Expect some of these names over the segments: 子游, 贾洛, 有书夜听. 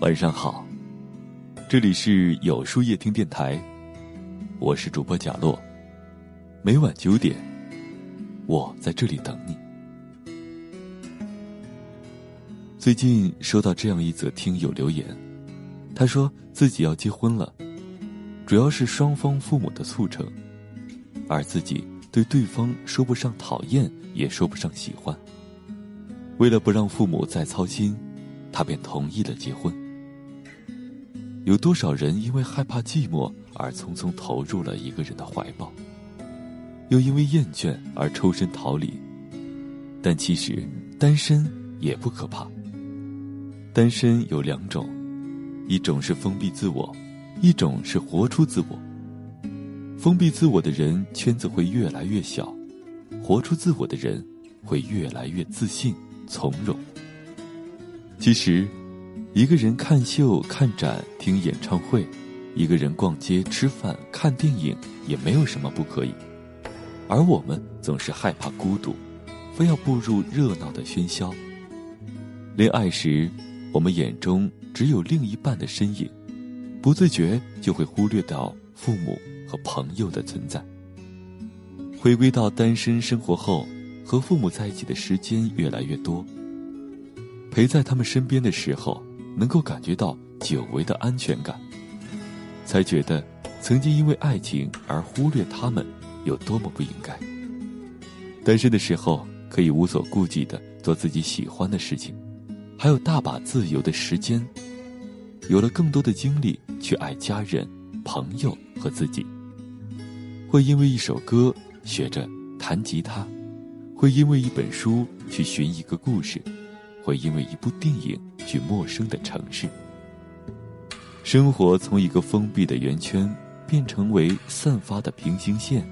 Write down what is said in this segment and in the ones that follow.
晚上好，这里是有书夜听电台，我是主播贾洛，每晚9点，我在这里等你。最近收到这样一则听友留言，他说自己要结婚了，主要是双方父母的促成，而自己对对方说不上讨厌，也说不上喜欢。为了不让父母再操心，他便同意了结婚。有多少人因为害怕寂寞而匆匆投入了一个人的怀抱，又因为厌倦而抽身逃离。但其实单身也不可怕。单身有2种，一种是封闭自我，一种是活出自我。封闭自我的人，圈子会越来越小；活出自我的人，会越来越自信从容。其实一个人看秀、看展、听演唱会，一个人逛街、吃饭、看电影，也没有什么不可以。而我们总是害怕孤独，非要步入热闹的喧嚣。恋爱时，我们眼中只有另一半的身影，不自觉就会忽略到父母和朋友的存在。回归到单身生活后，和父母在一起的时间越来越多，陪在他们身边的时候，能够感觉到久违的安全感，才觉得曾经因为爱情而忽略他们有多么不应该。单身的时候，可以无所顾忌地做自己喜欢的事情，还有大把自由的时间，有了更多的精力去爱家人、朋友和自己。会因为一首歌学着弹吉他，会因为一本书去寻一个故事，会因为一部电影去陌生的城市。生活从一个封闭的圆圈变成为散发的平行线，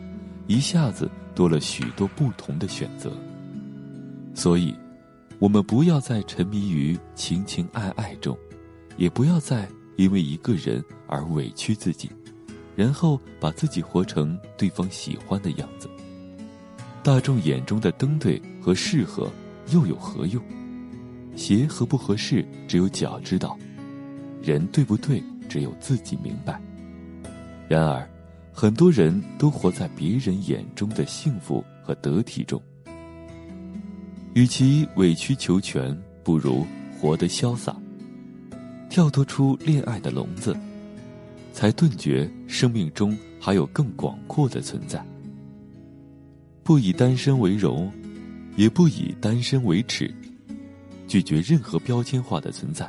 一下子多了许多不同的选择。所以我们不要再沉迷于情情爱爱中，也不要再因为一个人而委屈自己，然后把自己活成对方喜欢的样子。大众眼中的登对和适合又有何用？鞋合不合适只有脚知道，人对不对只有自己明白。然而很多人都活在别人眼中的幸福和得体中，与其委曲求全，不如活得潇洒，跳脱出恋爱的笼子，才顿觉生命中还有更广阔的存在。不以单身为荣，也不以单身为耻，拒绝任何标签化的存在。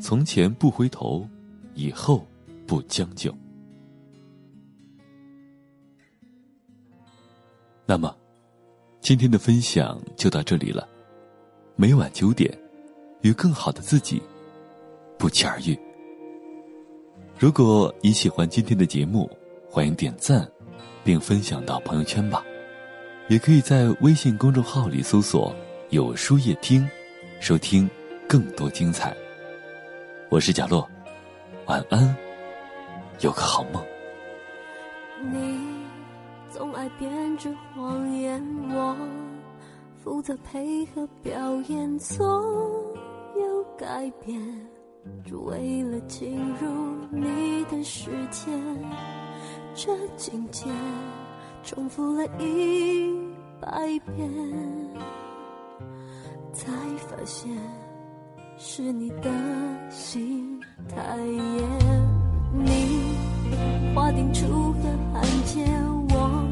从前不回头，以后不将就。那么今天的分享就到这里了，每晚9点，与更好的自己不期而遇。如果你喜欢今天的节目，欢迎点赞并分享到朋友圈吧，也可以在微信公众号里搜索有书夜听，收听更多精彩。我是贾洛，晚安，有个好梦。你总爱编织谎言，我负责配合表演，总有改变，只为了进入你的世界。这境界重复了100遍，才发现是你的心太野。你划定出个汉界，我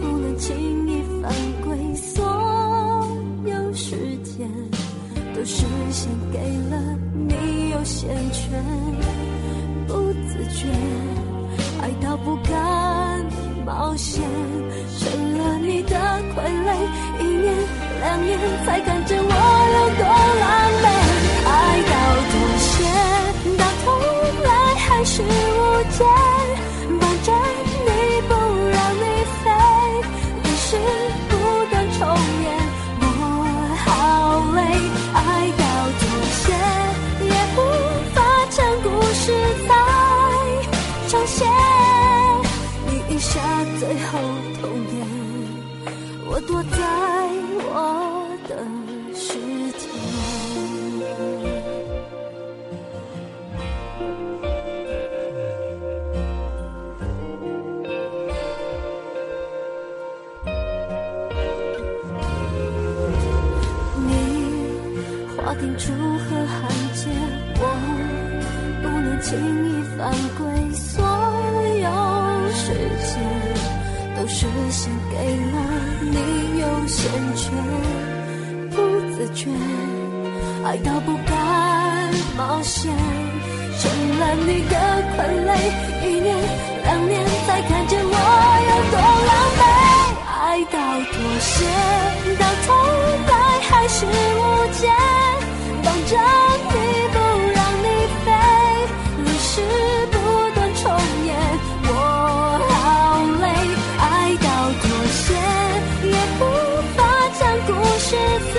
不能轻易犯规，所有时间都是献给了你，有限权不自觉，爱到不敢冒险，成了你的傀儡，1年2年才看见我有多狼狈，爱到妥协，到头来还是无解，反正你不让你飞，于是不断重演，我好累，爱到妥协，也无法将故事再重写。下最后童年，我躲在我的世界。定楚河汉界，我不能轻易犯规。所有时间都是献给了你，又欠缺，不自觉，爱到不敢冒险，成了你的傀儡。一年两年才看见我有多狼狈，爱到妥协，到头来还是无解，绑着你不让你飞，历史不断重演，我好累。爱到妥协，也无法将故事再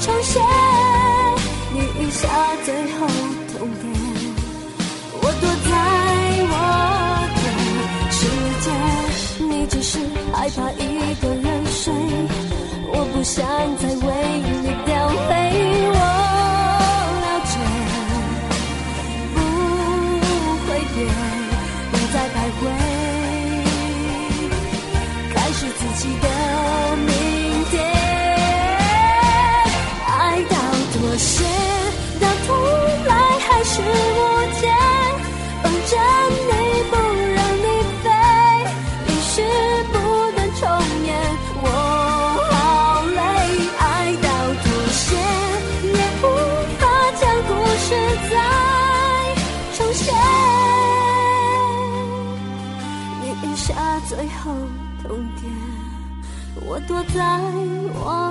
重写，你一下最后痛点，我躲在我的世界，你只是害怕一个人睡，我不想再为你掉泪，我了解不会变，不再徘徊，开始自己的明天。爱到妥协，到头来还是无解，绑着你不让你飞，历史不断重演，我最后痛点，我躲在我